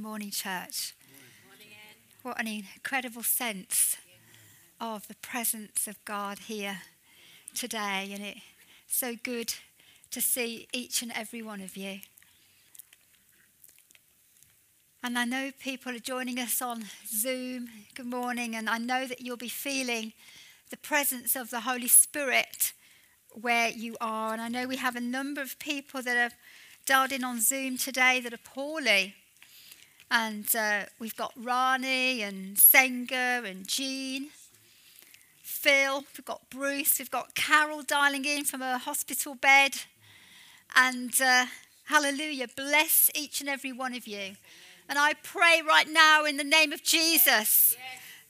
Good morning, church. Morning. What an incredible sense of the presence of God here today, and it's so good to see each and every one of you. And I know people are joining us on Zoom. Good morning. And I know that you'll be feeling the presence of the Holy Spirit where you are. And I know we have a number of people that have dialed in on Zoom today that are poorly. And we've got Rani and Senga and Jean, Phil, we've got Bruce, we've got Carol dialing in from a hospital bed. And hallelujah, bless each and every one of you. And I pray right now in the name of Jesus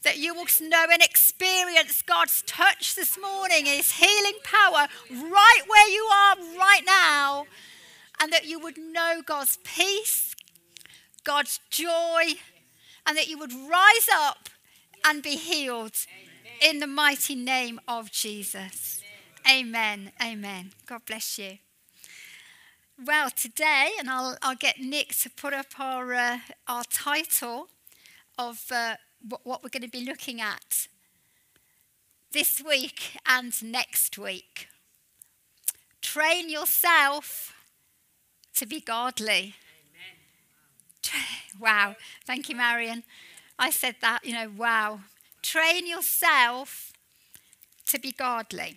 that you will know and experience God's touch this morning, His healing power right where you are right now. And that you would know God's peace, God's joy, and that you would rise up and be healed in the mighty name of Jesus. Amen. Amen. God bless you. Well, today, and I'll get Nick to put up our title of what we're going to be looking at this week and next week. Train yourself to be godly. Wow. Thank you, Marion. I said that, wow. Train yourself to be godly.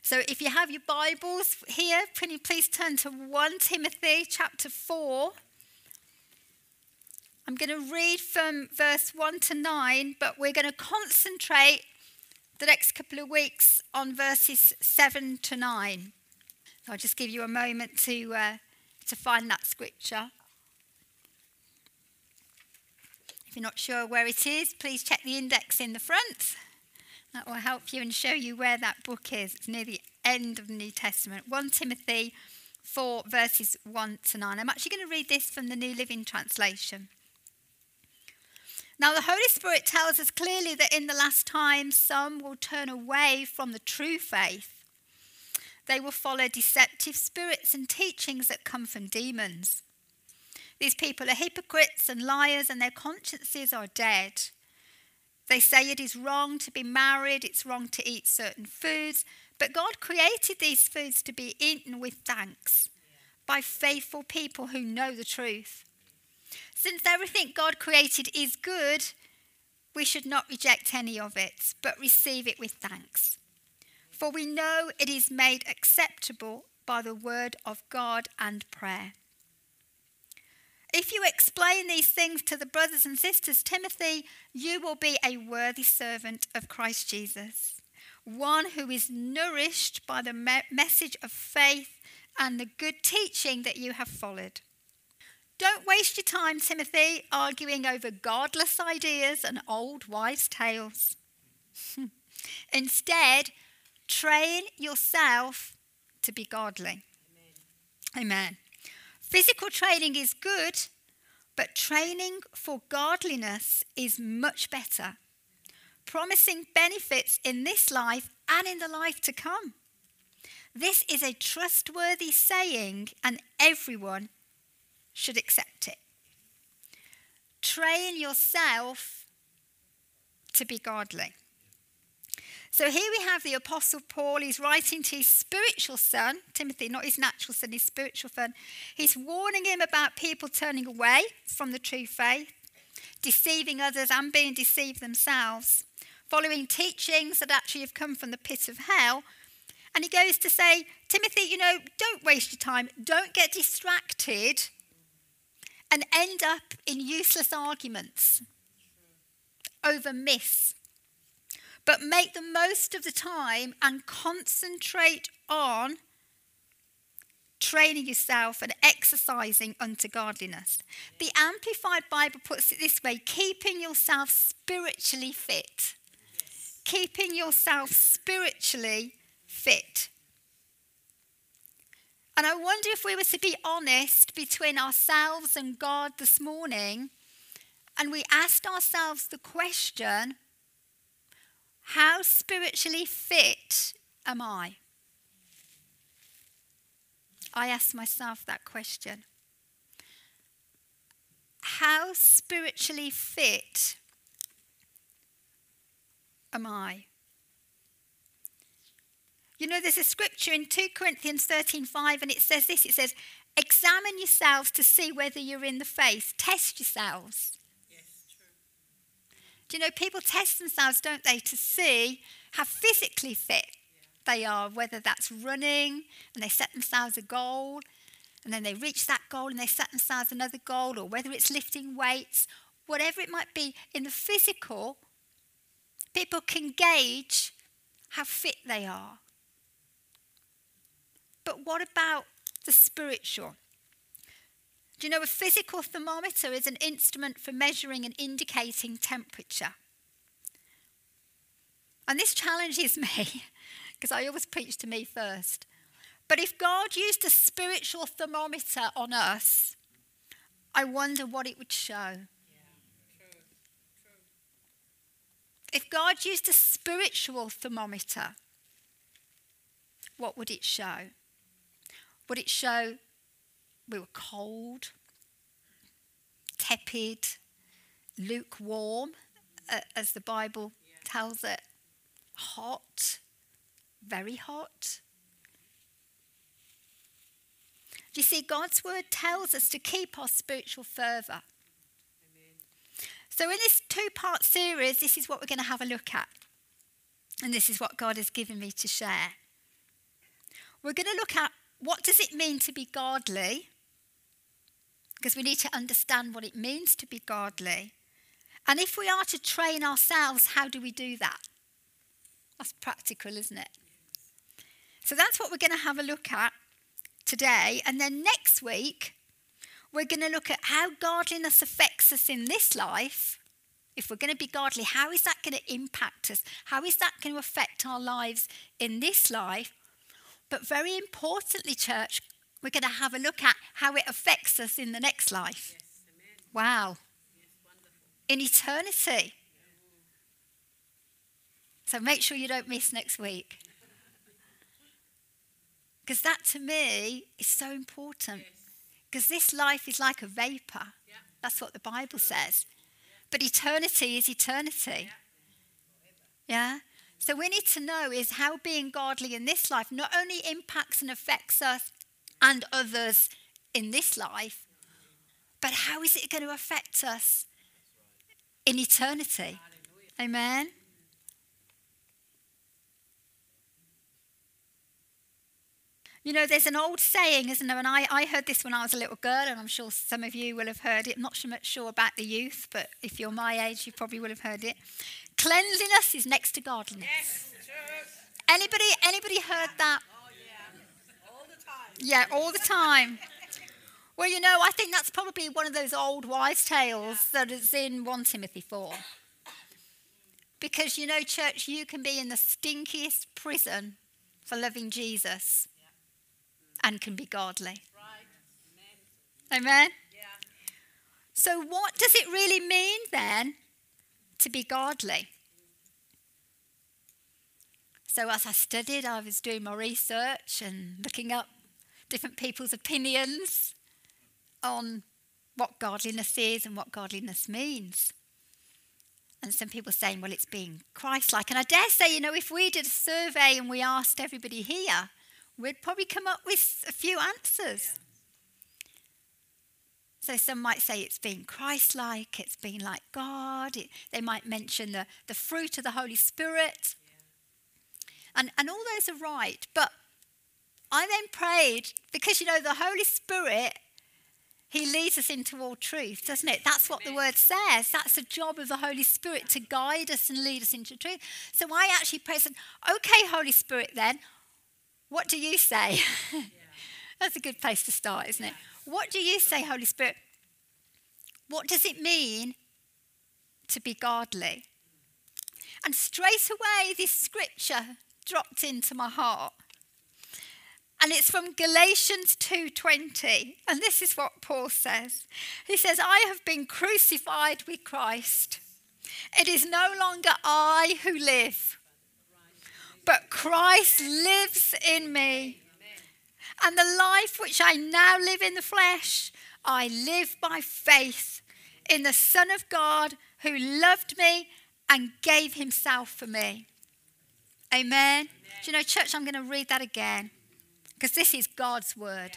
So if you have your Bibles here, can you please turn to 1 Timothy chapter 4. I'm going to read from verse 1 to 9, but we're going to concentrate the next couple of weeks on verses 7 to 9. So I'll just give you a moment to find that scripture. If you're not sure where it is, please check the index in the front. That will help you and show you where that book is. It's near the end of the New Testament. 1 Timothy 4, verses 1 to 9. I'm actually going to read this from the New Living Translation. Now, the Holy Spirit tells us clearly that in the last times, some will turn away from the true faith. They will follow deceptive spirits and teachings that come from demons. These people are hypocrites and liars, and their consciences are dead. They say it is wrong to be married, it's wrong to eat certain foods, but God created these foods to be eaten with thanks by faithful people who know the truth. Since everything God created is good, we should not reject any of it, but receive it with thanks. For we know it is made acceptable by the word of God and prayer. If you explain these things to the brothers and sisters, Timothy, you will be a worthy servant of Christ Jesus, one who is nourished by the message of faith and the good teaching that you have followed. Don't waste your time, Timothy, arguing over godless ideas and old wives' tales. Instead, train yourself to be godly. Amen. Amen. Physical training is good, but training for godliness is much better, promising benefits in this life and in the life to come. This is a trustworthy saying, and everyone should accept it. Train yourself to be godly. So here we have the Apostle Paul. He's writing to his spiritual son, Timothy, not his natural son, his spiritual son. He's warning him about people turning away from the true faith, deceiving others and being deceived themselves, following teachings that actually have come from the pit of hell. And he goes to say, Timothy, don't waste your time. Don't get distracted and end up in useless arguments over myths. But make the most of the time and concentrate on training yourself and exercising unto godliness. The Amplified Bible puts it this way: keeping yourself spiritually fit. Yes. Keeping yourself spiritually fit. And I wonder if we were to be honest between ourselves and God this morning, and we asked ourselves the question, how spiritually fit am I? I asked myself that question. How how spiritually fit am I? You know, there's a scripture in 2 Corinthians 13:5, and it says this. It says, examine yourselves to see whether you're in the faith. Test yourselves. Yes, true. Do you know, people test themselves, don't they, to see how physically fit they are, whether that's running, and they set themselves a goal, and then they reach that goal, and they set themselves another goal, or whether it's lifting weights, whatever it might be. In the physical, people can gauge how fit they are. But what about the spiritual? Do you know a physical thermometer is an instrument for measuring and indicating temperature? And this challenges me, because I always preach to me first. But if God used a spiritual thermometer on us, I wonder what it would show. Yeah, true, true. If God used a spiritual thermometer, what would it show? Would it show we were cold, tepid, lukewarm, as the Bible tells it, hot, very hot? You see, God's word tells us to keep our spiritual fervour. Amen. So in this two-part series, this is what we're going to have a look at. And this is what God has given me to share. We're going to look at what does it mean to be godly, because we need to understand what it means to be godly. And if we are to train ourselves, how do we do that? That's practical, isn't it? So that's what we're going to have a look at today, and then next week we're going to look at how godliness affects us in this life. If we're going to be godly, how is that going to impact us? How is that going to affect our lives in this life? But very importantly, church, we're going to have a look at how it affects us in the next life. Yes, amen. Wow. Yes, wonderful. In eternity. Yeah. So make sure you don't miss next week. Because that, to me, is so important. Because this life is like a vapour. Yeah. That's what the Bible says. Yeah. But eternity is eternity. Yeah? So we need to know is how being godly in this life not only impacts and affects us and others in this life, but how is it going to affect us in eternity? Hallelujah. Amen? You know, there's an old saying, isn't there? And I heard this when I was a little girl, and I'm sure some of you will have heard it. I'm not so much sure about the youth, but if you're my age, you probably will have heard it. Cleanliness is next to godliness. Yes, anybody heard that? Oh, yeah. All the time. Yeah, all the time. Well, you know, I think that's probably one of those old wives' tales that is in 1 Timothy 4. Because, you know, church, you can be in the stinkiest prison for loving Jesus. And can be godly. Right. Amen. Amen? Yeah. So what does it really mean then to be godly? So as I studied, I was doing my research and looking up different people's opinions on what godliness is and what godliness means. And some people saying, well, it's being Christ-like. And I dare say, you know, if we did a survey and we asked everybody here, we'd probably come up with a few answers. Yeah. So some might say it's being Christ-like, it's being like God. They might mention the fruit of the Holy Spirit. Yeah. And all those are right. But I then prayed, because, you know, the Holy Spirit, he leads us into all truth, doesn't it? That's what the word says. That's the job of the Holy Spirit, to guide us and lead us into truth. So I actually prayed, said, okay, Holy Spirit then, what do you say? That's a good place to start, isn't it? What do you say, Holy Spirit? What does it mean to be godly? And straight away, this scripture dropped into my heart. And it's from Galatians 2:20. And this is what Paul says. He says, I have been crucified with Christ. It is no longer I who live, but Christ lives in me. And the life which I now live in the flesh, I live by faith in the Son of God who loved me and gave himself for me. Amen. Amen. Do you know, church, I'm going to read that again because this is God's word.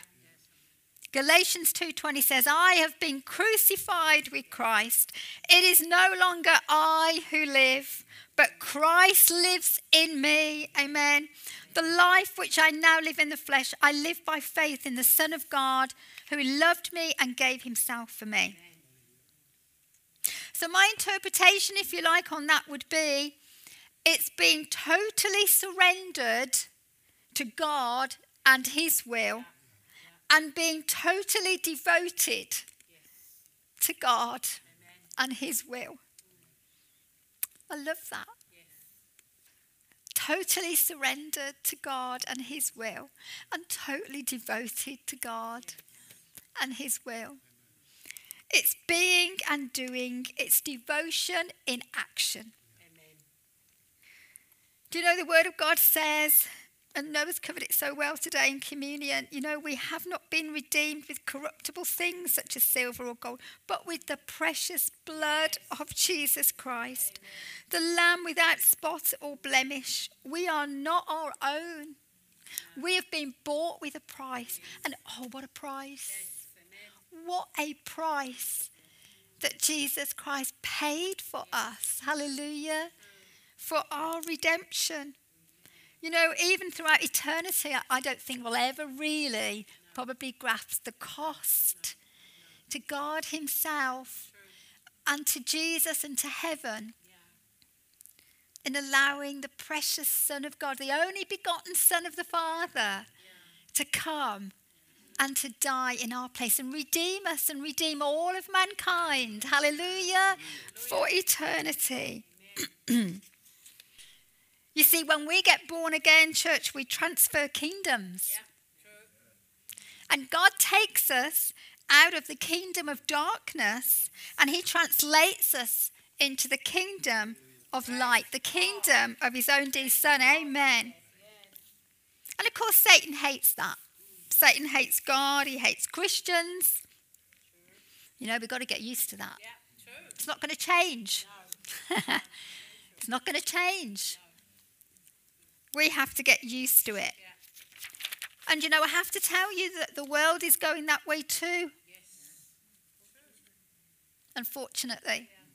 Yeah. Galatians 2:20 says, I have been crucified with Christ. It is no longer I who live, but Christ lives in me. Amen. The life which I now live in the flesh, I live by faith in the Son of God who loved me and gave himself for me. So my interpretation, if you like, on that would be, it's being totally surrendered to God and his will. And being totally devoted to God and his will. I love that. Yes. Totally surrendered to God and his will. And totally devoted to God and his will. It's being and doing. It's devotion in action. Amen. Do you know the word of God says... And Noah's covered it so well today in communion. You know, we have not been redeemed with corruptible things such as silver or gold, but with the precious blood of Jesus Christ, the Lamb without spot or blemish. We are not our own. We have been bought with a price. And oh, what a price. What a price that Jesus Christ paid for us. Hallelujah. For our redemption. You know, even throughout eternity, I don't think we'll ever really probably grasp the cost to God himself and to Jesus and to heaven in allowing the precious Son of God, the only begotten Son of the Father, to come and to die in our place and redeem us and redeem all of mankind. Hallelujah. For eternity. You see, when we get born again, church, we transfer kingdoms. Yeah, true. And God takes us out of the kingdom of darkness and he translates us into the kingdom of light, the kingdom of his own dear Son. Amen. And of course, Satan hates that. Satan hates God. He hates Christians. You know, we've got to get used to that. Yeah, true. It's not going to change. No. It's not going to change. We have to get used to it. Yeah. And you know, I have to tell you that the world is going that way too. Yes. Unfortunately. Yeah.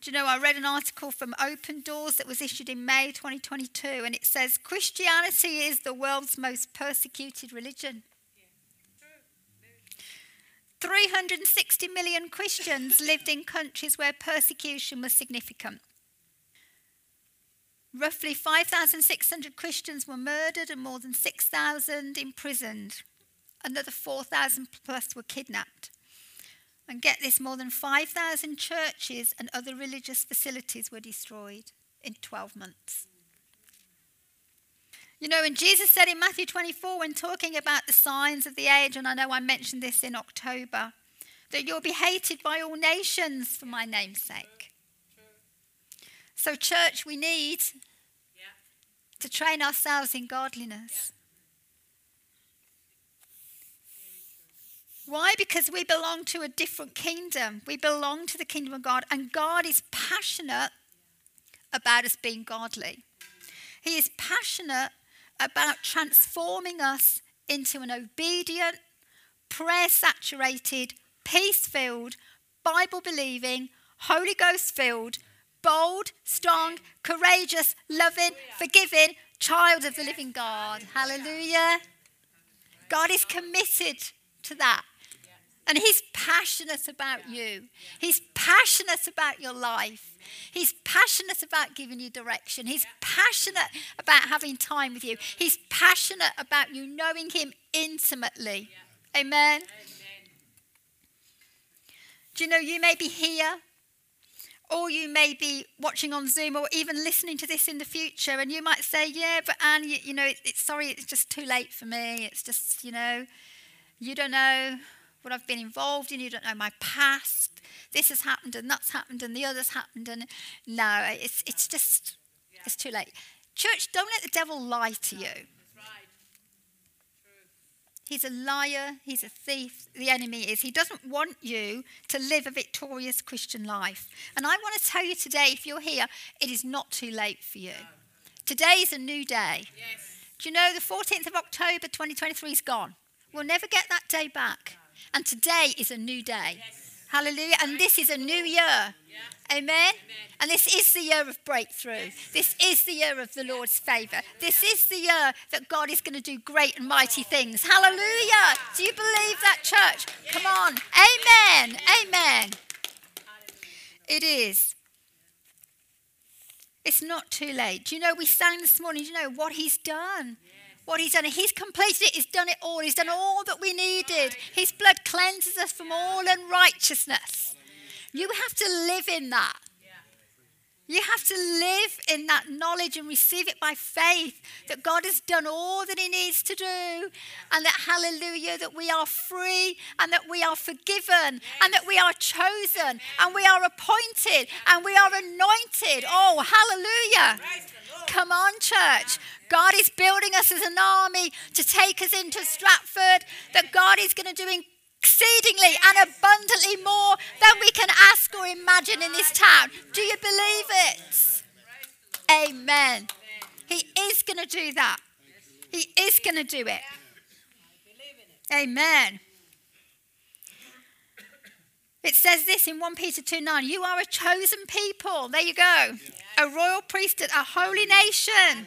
Do you know, I read an article from Open Doors that was issued in May 2022 and it says, Christianity is the world's most persecuted religion. Yeah. 360 million Christians lived in countries where persecution was significant. Roughly 5,600 Christians were murdered and more than 6,000 imprisoned. Another 4,000 plus were kidnapped. And get this, more than 5,000 churches and other religious facilities were destroyed in 12 months. You know, and Jesus said in Matthew 24, when talking about the signs of the age, and I know I mentioned this in October, that you'll be hated by all nations for my name's sake. So church, we need to train ourselves in godliness. Yeah. Why? Because we belong to a different kingdom. We belong to the kingdom of God, and God is passionate about us being godly. He is passionate about transforming us into an obedient, prayer-saturated, peace-filled, Bible-believing, Holy Ghost-filled, bold, strong, courageous, loving, forgiving child of the living God. Hallelujah. God is committed to that. And he's passionate about you. He's passionate about your life. He's passionate about giving you direction. He's passionate about having time with you. He's passionate about you knowing him intimately. Amen. Do you know you may be here? Or you may be watching on Zoom or even listening to this in the future. And you might say, yeah, but Anne, you know, it's just too late for me. It's just, you know, you don't know what I've been involved in. You don't know my past. This has happened and that's happened and the other's happened. And no, it's just, it's too late. Church, don't let the devil lie to you. He's a liar. He's a thief. The enemy is. He doesn't want you to live a victorious Christian life. And I want to tell you today, if you're here, it is not too late for you. Today is a new day. Yes. Do you know the 14th of October 2023 is gone? We'll never get that day back. And today is a new day. Yes. Hallelujah. And this is a new year. Yeah. Amen? Amen. And this is the year of breakthrough. Yes. This is the year of the Lord's favour. Hallelujah. This is the year that God is going to do great and mighty things. Hallelujah. Hallelujah. Do you believe that, church? Yes. Come on. Amen. Amen. Amen. It is. It's not too late. Do you know, we sang this morning, do you know what he's done? Yes. What he's done, he's completed it, he's done it all, he's done all that we needed. His blood cleanses us from all unrighteousness. You have to live in that. You have to live in that knowledge and receive it by faith that God has done all that he needs to do, and that, hallelujah, that we are free and that we are forgiven and that we are chosen and we are appointed and we are anointed. Oh, hallelujah. Come on, church. God is building us as an army to take us into Stratford, that God is going to do exceedingly and abundantly more than we can ask or imagine in this town. Do you believe it? Amen. He is going to do that. He is going to do it. Amen. It says this in 1 Peter 2:9, you are a chosen people. There you go. A royal priesthood, a holy nation.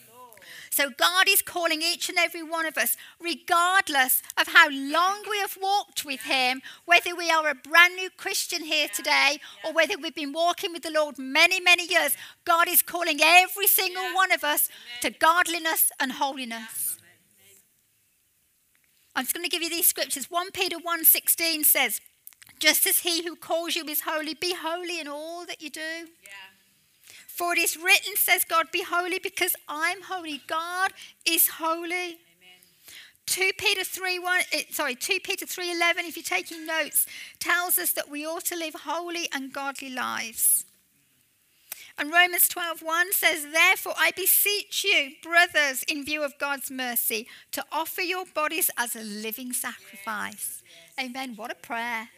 So God is calling each and every one of us, regardless of how long we have walked with him, whether we are a brand new Christian here today or whether we've been walking with the Lord many, many years. God is calling every single one of us to godliness and holiness. I'm just going to give you these scriptures. 1 Peter 1:16 says, just as he who calls you is holy, be holy in all that you do. For it is written, says God, be holy because I'm holy. God is holy. Amen. 2 Peter 3:11, if you're taking notes, tells us that we ought to live holy and godly lives. And Romans 12:1 says, therefore I beseech you, brothers, in view of God's mercy, to offer your bodies as a living sacrifice. Yes. Amen. What a prayer.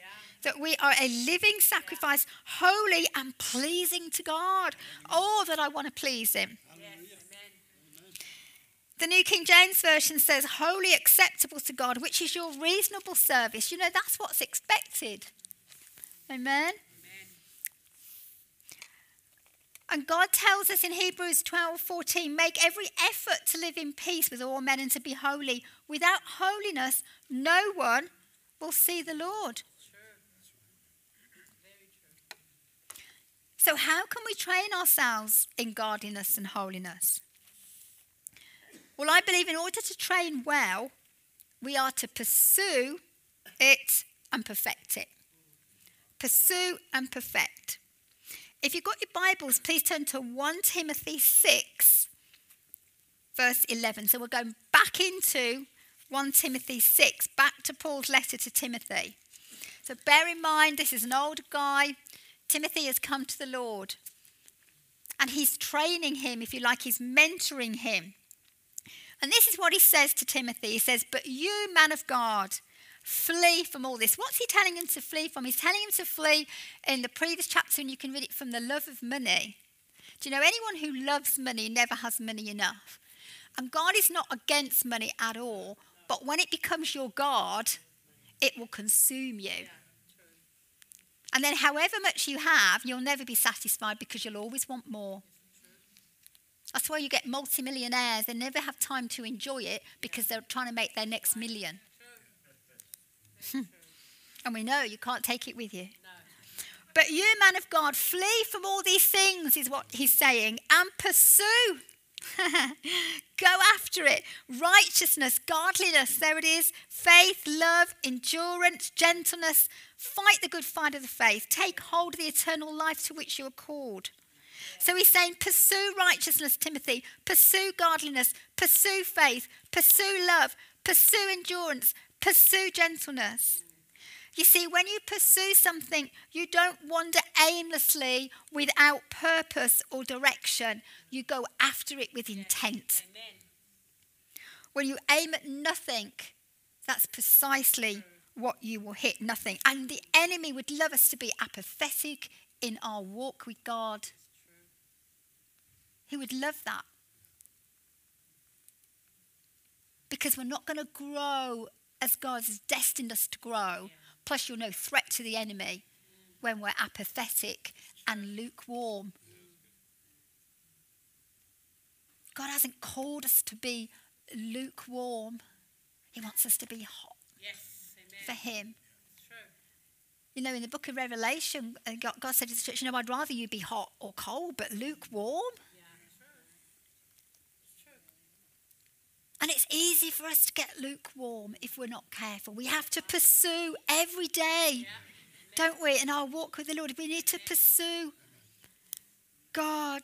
That we are a living sacrifice, holy and pleasing to God. Oh, that I want to please him. Yes. The New King James Version says, wholly acceptable to God, which is your reasonable service. You know, that's what's expected. Amen. And God tells us in Hebrews 12:14, make every effort to live in peace with all men and to be holy. Without holiness, no one will see the Lord. So how can we train ourselves in godliness and holiness? Well, I believe in order to train well, we are to pursue it and perfect it. Pursue and perfect. If you've got your Bibles, please turn to 1 Timothy 6, verse 11. So we're going back into 1 Timothy 6, back to Paul's letter to Timothy. So bear in mind, this is an old guy. Timothy has come to the Lord and he's training him, if you like, he's mentoring him. And this is what he says to Timothy. He says, but you, man of God, flee from all this. What's he telling him to flee from? He's telling him to flee in the previous chapter, and you can read it, from the love of money. Do you know, anyone who loves money never has money enough. And God is not against money at all, but when it becomes your God, it will consume you. Yeah. And then however much you have, you'll never be satisfied because you'll always want more. That's why you get multimillionaires. They never have time to enjoy it because they're trying to make their next million. And we know you can't take it with you. But you, man of God, flee from all these things, is what he's saying, and pursue. Go after it. Righteousness, godliness, there it is. Faith, love, endurance, gentleness. Fight the good fight of the faith. Take hold of the eternal life to which you are called. So he's saying, pursue righteousness, Timothy. Pursue godliness. Pursue faith. Pursue love. Pursue endurance. Pursue gentleness. You see, when you pursue something, you don't wander aimlessly without purpose or direction. You go after it with intent. Amen. When you aim at nothing, that's precisely what you will hit, nothing. And the enemy would love us to be apathetic in our walk with God. He would love that. Because we're not going to grow as God has destined us to grow. Plus, you're no threat to the enemy when we're apathetic and lukewarm. God hasn't called us to be lukewarm. He wants us to be hot. Yes, amen. For him. True. You know, in the book of Revelation, God said to the church, you know, I'd rather you be hot or cold, but lukewarm. Yeah. True. And it's easy for us to get lukewarm if we're not careful. We have to pursue every day, don't we? In our walk with the Lord, we need to pursue God.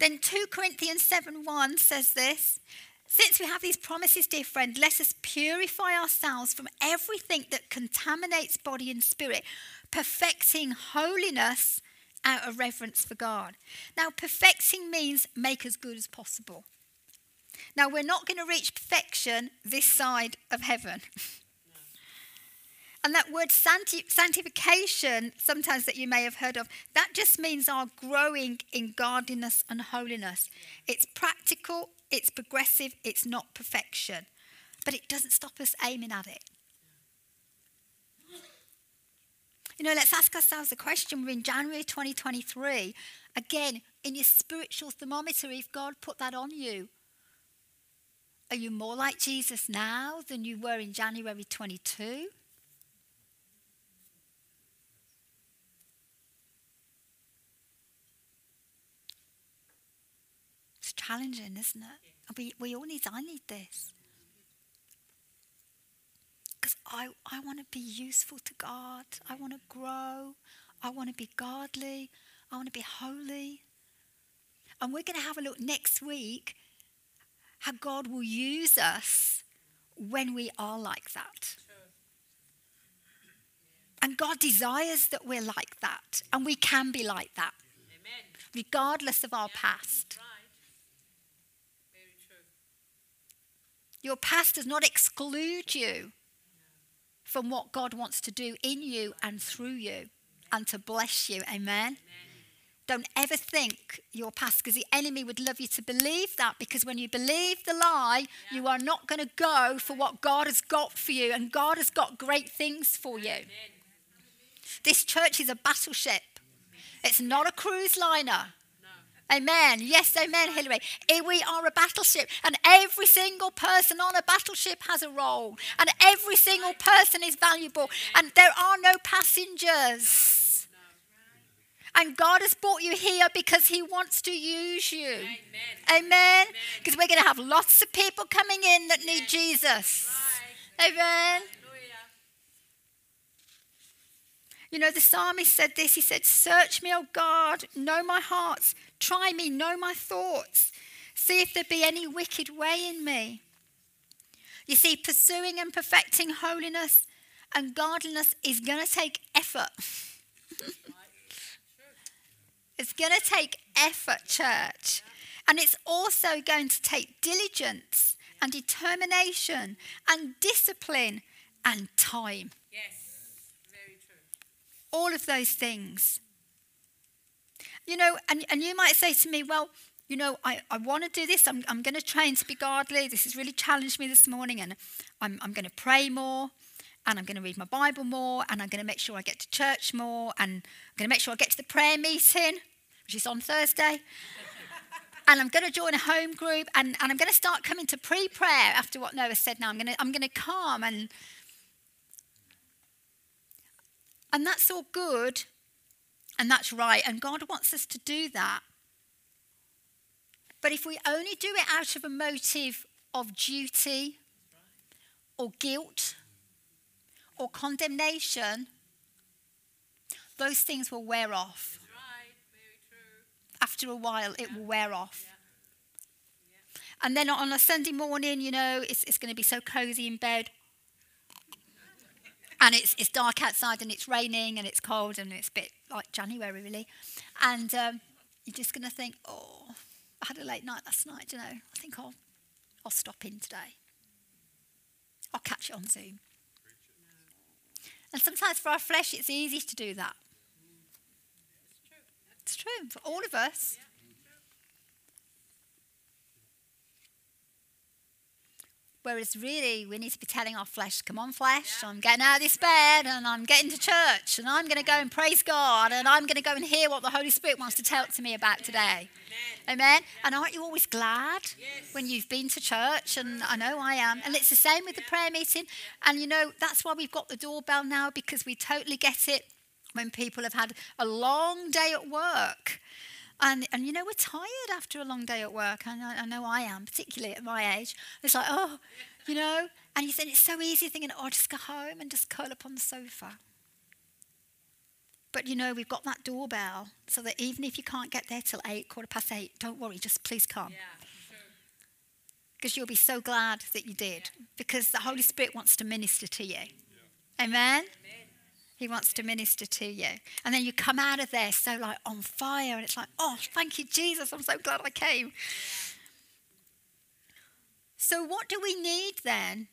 Then 2 Corinthians 7:1 says this, since we have these promises, dear friend, let us purify ourselves from everything that contaminates body and spirit, perfecting holiness out of reverence for God. Now, perfecting means make as good as possible. Now, we're not going to reach perfection this side of heaven. No. And that word sanctification, sometimes that you may have heard of, that just means our growing in godliness and holiness. It's practical. It's progressive, it's not perfection. But it doesn't stop us aiming at it. You know, let's ask ourselves the question. We're in January 2023. Again, in your spiritual thermometer, if God put that on you, are you more like Jesus now than you were in January 22? Challenging, isn't it? We all need, I need this. Because I want to be useful to God. I want to grow. I want to be godly. I want to be holy. And we're going to have a look next week how God will use us when we are like that. And God desires that we're like that. And we can be like that. Amen. Regardless of our past. Your past does not exclude you from what God wants to do in you and through you and to bless you. Amen? Amen. Don't ever think your past, because the enemy would love you to believe that, because when you believe the lie, you are not going to go for what God has got for you, and God has got great things for you. Amen. This church is a battleship. It's not a cruise liner. Amen. Yes, amen, Hillary. We are a battleship, and every single person on a battleship has a role, and every single person is valuable, and there are no passengers. And God has brought you here because he wants to use you. Amen. Because we're going to have lots of people coming in that need Jesus. Amen. You know, the psalmist said this. He said, search me, O God, know my heart. Try me, know my thoughts. See if there be any wicked way in me. You see, pursuing and perfecting holiness and godliness is going to take effort. It's going to take effort, church. And it's also going to take diligence and determination and discipline and time. Yes. All of those things. You know, and you might say to me, well, you know, I want to do this. I'm going to train to be godly. This has really challenged me this morning. And I'm going to pray more. And I'm going to read my Bible more. And I'm going to make sure I get to church more. And I'm going to make sure I get to the prayer meeting, which is on Thursday. And I'm going to join a home group. And I'm going to start coming to pre-prayer after what Noah said. Now I'm going to come and... And that's all good, and that's right, and God wants us to do that. But if we only do it out of a motive of duty or guilt or condemnation, those things will wear off. After a while, it will wear off. And then on a Sunday morning, you know, it's going to be so cozy in bed. And it's dark outside and it's raining and it's cold and it's a bit like January, really. And you're just going to think, oh, I had a late night last night, you know. I think I'll stop in today. I'll catch it on Zoom. And sometimes for our flesh, it's easy to do that. It's true for all of us. Whereas really, we need to be telling our flesh, come on flesh, I'm getting out of this bed and I'm getting to church and I'm going to go and praise God and I'm going to go and hear what the Holy Spirit wants to tell to me about today. Amen. Amen. And aren't you always glad when you've been to church? And I know I am. And it's the same with the prayer meeting. And you know, that's why we've got the doorbell now, because we totally get it when people have had a long day at work. And you know, we're tired after a long day at work. And I know I am, particularly at my age. It's like, oh, you know. And you think it's so easy thinking, oh, I'll just go home and just curl up on the sofa. But, you know, we've got that doorbell so that even if you can't get there till 8, 8:15, don't worry, just please come. Because you'll be so glad that you did. Because the Holy Spirit wants to minister to you. Amen? He wants to minister to you. And then you come out of there so like on fire. And it's like, oh, thank you, Jesus. I'm so glad I came. So what do we need then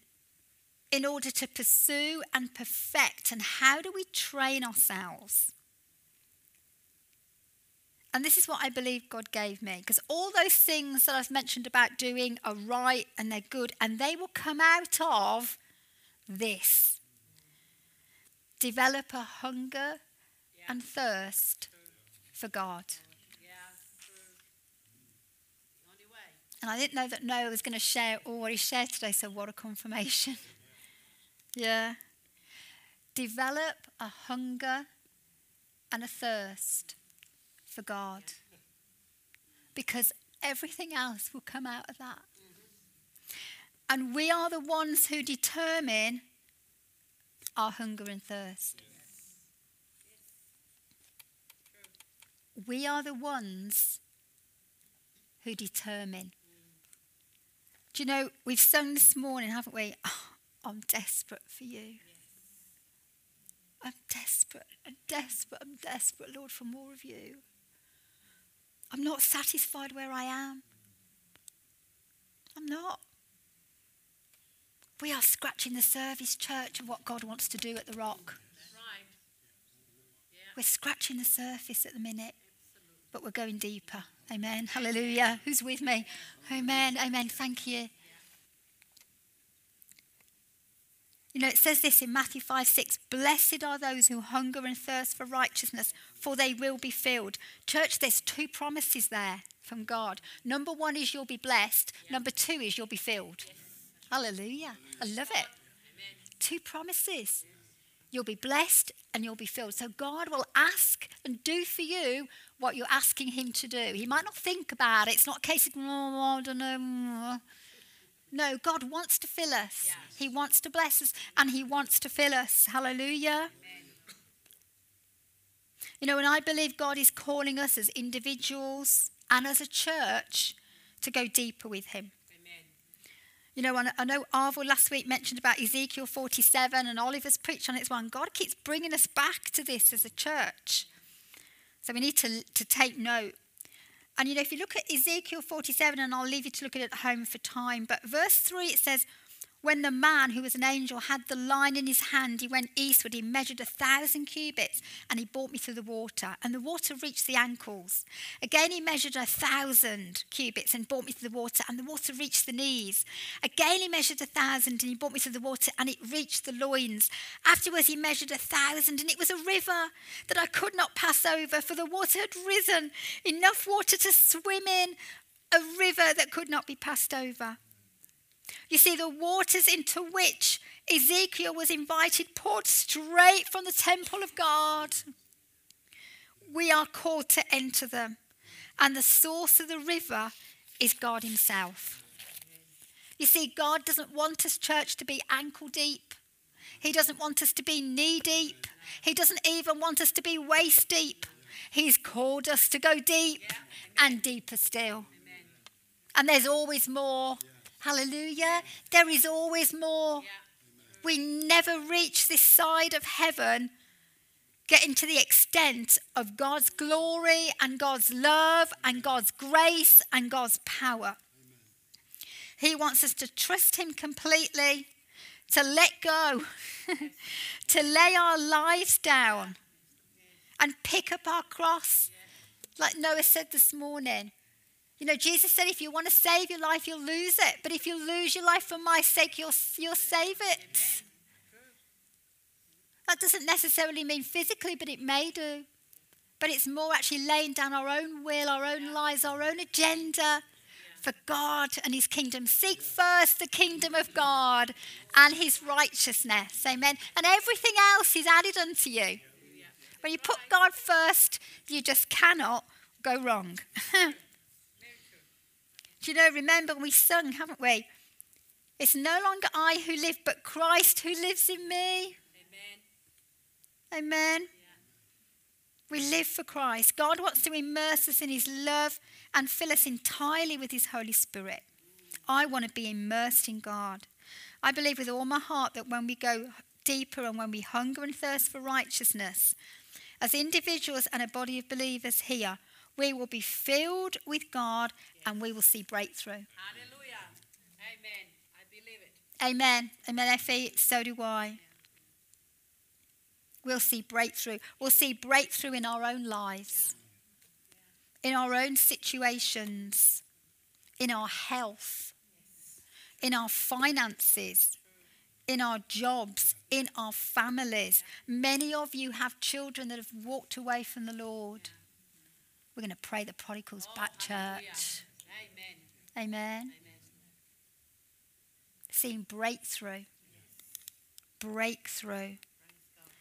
in order to pursue and perfect? And how do we train ourselves? And this is what I believe God gave me. Because all those things that I've mentioned about doing are right and they're good. And they will come out of this. Develop a hunger and thirst for God. And I didn't know that Noah was going to share all what he shared today, so what a confirmation. Develop a hunger and a thirst for God. Because everything else will come out of that. And we are the ones who determine our hunger and thirst. We are the ones who determine. Do you know, we've sung this morning, haven't we? Oh, I'm desperate for you. I'm desperate, Lord, for more of you. I'm not satisfied where I am. I'm not. We are scratching the surface, church, of what God wants to do at the Rock. Right. We're scratching the surface at the minute, but we're going deeper. Amen. Hallelujah. Who's with me? Amen. Amen. Thank you. You know, it says this in Matthew 5:6. Blessed are those who hunger and thirst for righteousness, for they will be filled. Church, there's two promises there from God. Number one is you'll be blessed. Number two is you'll be filled. Hallelujah. I love it. Amen. Two promises. You'll be blessed and you'll be filled. So God will ask and do for you what you're asking him to do. He might not think about it. It's not a case of, oh, I don't know. No, God wants to fill us. He wants to bless us and he wants to fill us. Hallelujah. Amen. You know, and I believe God is calling us as individuals and as a church to go deeper with him. You know, I know Arvo last week mentioned about Ezekiel 47 and Oliver's preached on it as well. And God keeps bringing us back to this as a church. So we need to take note. And, you know, if you look at Ezekiel 47, and I'll leave you to look at it at home for time. But verse 3, it says, when the man who was an angel had the line in his hand, he went eastward. He measured 1,000 cubits and he brought me through the water. And the water reached the ankles. Again, he measured 1,000 cubits and brought me through the water. And the water reached the knees. Again, he measured 1,000 and he brought me through the water and it reached the loins. Afterwards, he measured 1,000 and it was a river that I could not pass over, for the water had risen, enough water to swim in, a river that could not be passed over. You see, the waters into which Ezekiel was invited poured straight from the temple of God. We are called to enter them. And the source of the river is God himself. You see, God doesn't want us, church, to be ankle deep. He doesn't want us to be knee deep. He doesn't even want us to be waist deep. He's called us to go deep and deeper still. And there's always more. Yeah. Hallelujah. There is always more. Yeah. We never reach this side of heaven, getting to the extent of God's glory and God's love and God's grace and God's power. Amen. He wants us to trust him completely, to let go, to lay our lives down and pick up our cross. Like Noah said this morning. You know, Jesus said, if you want to save your life, you'll lose it. But if you lose your life for my sake, you'll save it. That doesn't necessarily mean physically, but it may do. But it's more actually laying down our own will, our own lives, our own agenda for God and his kingdom. Seek first the kingdom of God and his righteousness. Amen. And everything else is added unto you. When you put God first, you just cannot go wrong. Do you know, remember we sung, haven't we? It's no longer I who live, but Christ who lives in me. Amen. Amen. Yeah. We live for Christ. God wants to immerse us in his love and fill us entirely with his Holy Spirit. I want to be immersed in God. I believe with all my heart that when we go deeper and when we hunger and thirst for righteousness, as individuals and a body of believers here, we will be filled with God and we will see breakthrough. Hallelujah. Amen. I believe it. Amen. Amen, Effie. So do I. We'll see breakthrough. We'll see breakthrough in our own lives, in our own situations, in our health, in our finances, in our jobs, in our families. Many of you have children that have walked away from the Lord. We're going to pray the prodigals back, church. Amen. Amen. Seeing breakthrough. Yes. Breakthrough.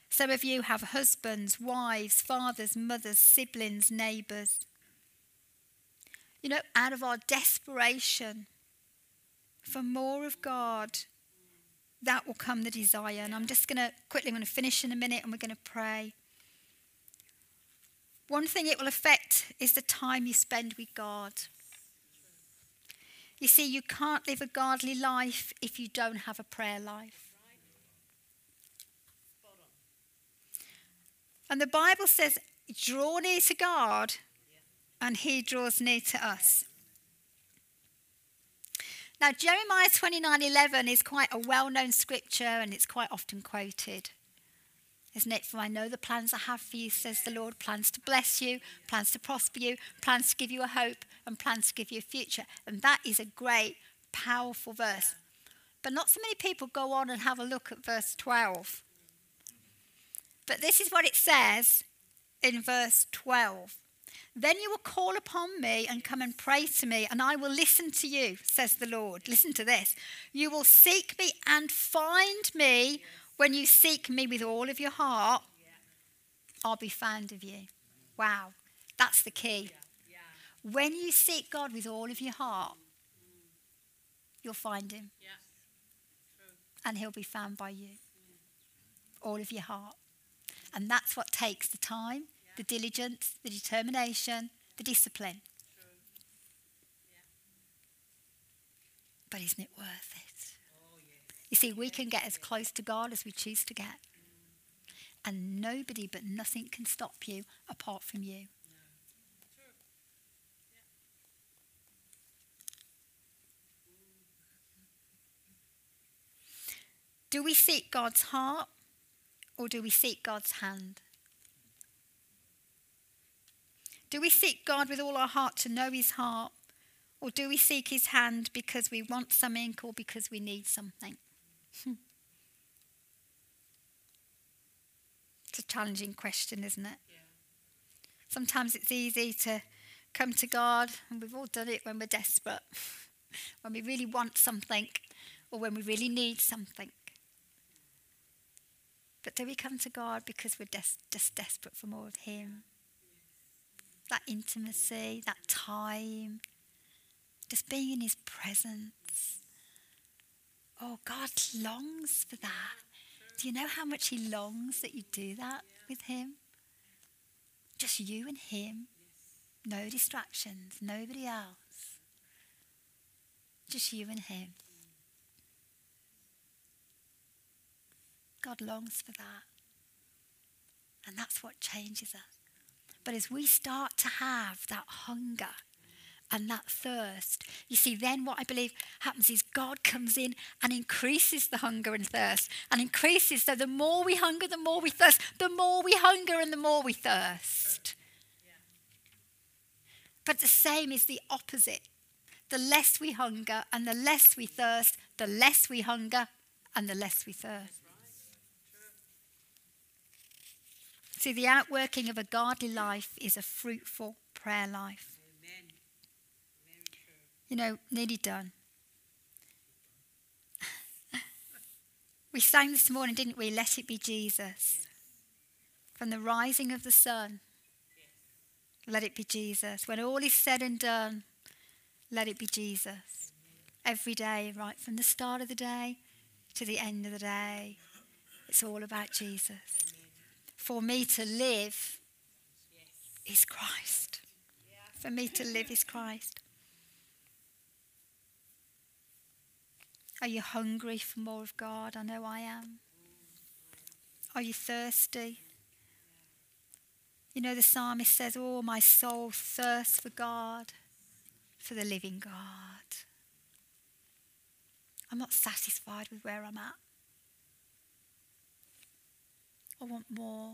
Some of you have husbands, wives, fathers, mothers, siblings, neighbours. You know, out of our desperation for more of God, that will come the desire. And I'm just going to quickly, I'm going to finish in a minute and we're going to pray. One thing it will affect is the time you spend with God. You see, you can't live a godly life if you don't have a prayer life. And the Bible says, draw near to God and he draws near to us. Now, Jeremiah 29:11 is quite a well-known scripture and it's quite often quoted. Isn't it? For I know the plans I have for you, says the Lord, plans to bless you, plans to prosper you, plans to give you a hope, and plans to give you a future. And that is a great, powerful verse. But not so many people go on and have a look at verse 12. But this is what it says in verse 12. Then you will call upon me and come and pray to me, and I will listen to you, says the Lord. Listen to this. You will seek me and find me. When you seek me with all of your heart, I'll be found of you. Wow, that's the key. When you seek God with all of your heart, you'll find him. And he'll be found by you. All of your heart. And that's what takes the time, the diligence, the determination, the discipline. But isn't it worth it? You see, we can get as close to God as we choose to get. And nobody but nothing can stop you apart from you. Do we seek God's heart or do we seek God's hand? Do we seek God with all our heart to know his heart, or do we seek his hand because we want something or because we need something? It's a challenging question, isn't it? Yeah. Sometimes it's easy to come to God, and we've all done it when we're desperate, when we really want something or when we really need something. But do we come to God because we're just desperate for more of him? Yes. That intimacy, that time, just being in his presence. Oh, God longs for that. Do you know how much he longs that you do that with him? Just you and him. No distractions, nobody else. touches you and him. God longs for that. And that's what changes us. But as we start to have that hunger and that thirst, you see, then what I believe happens is God comes in and increases the hunger and thirst and increases. So the more we hunger, the more we thirst, the more we hunger and the more we thirst. But the same is the opposite. The less we hunger and the less we thirst, the less we hunger and the less we thirst. See, the outworking of a godly life is a fruitful prayer life. Amen. Very true. You know, nearly done. We sang this morning, didn't we? Let it be Jesus. Yes. From the rising of the sun, yes. Let it be Jesus. When all is said and done, let it be Jesus. Amen. Every day, right from the start of the day to the end of the day, it's all about Jesus. Amen. For me to live is Christ. For me to live is Christ. Are you hungry for more of God? I know I am. Are you thirsty? You know, the psalmist says, oh, my soul thirsts for God, for the living God. I'm not satisfied with where I'm at. I want more.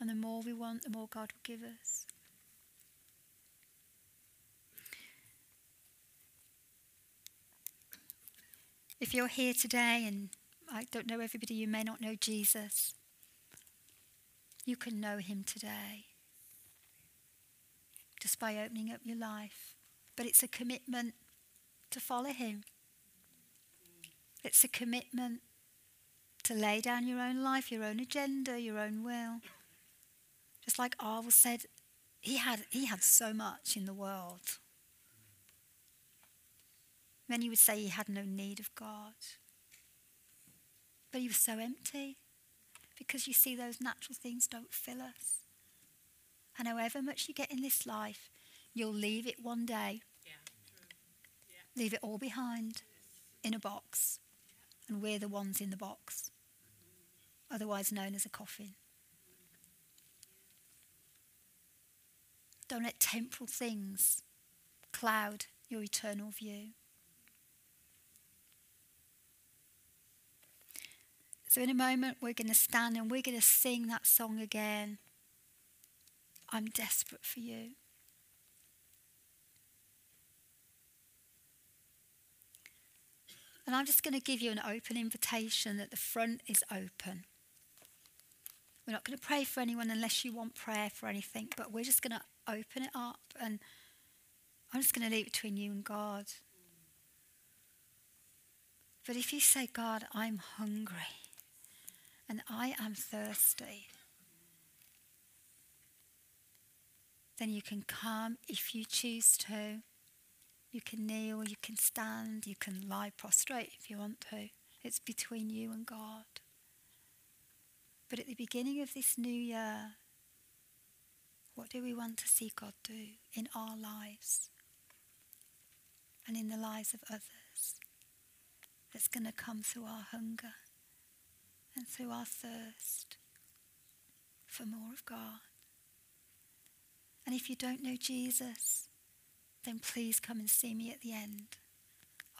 And the more we want, the more God will give us. If you're here today and I don't know everybody, you may not know Jesus. You can know him today just by opening up your life. But it's a commitment to follow him. It's a commitment to lay down your own life, your own agenda, your own will. Just like Arvel said, he had so much in the world. Many would say he had no need of God. But he was so empty. Because you see, those natural things don't fill us. And however much you get in this life, you'll leave it one day. Leave it all behind in a box. And we're the ones in the box, otherwise known as a coffin. Don't let temporal things cloud your eternal view. So in a moment we're going to stand and we're going to sing that song again. I'm desperate for you. And I'm just going to give you an open invitation that the front is open. We're not going to pray for anyone unless you want prayer for anything, but we're just going to open it up and I'm just going to leave it between you and God. But if you say, God, I'm hungry and I am thirsty, then you can come if you choose to. You can kneel, you can stand, you can lie prostrate if you want to. It's between you and God. But at the beginning of this new year, what do we want to see God do in our lives and in the lives of others that's going to come through our hunger and through our thirst for more of God? And if you don't know Jesus, then please come and see me at the end.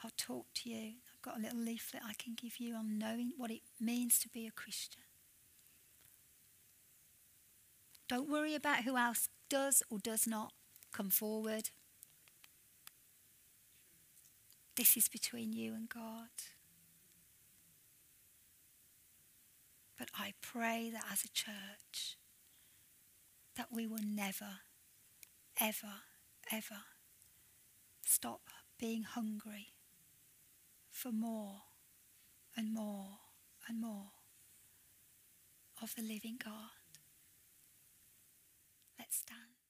I'll talk to you. I've got a little leaflet I can give you on knowing what it means to be a Christian. Don't worry about who else does or does not come forward. This is between you and God. But I pray that as a church, that we will never, ever, ever stop being hungry for more and more and more of the living God. Let's stand.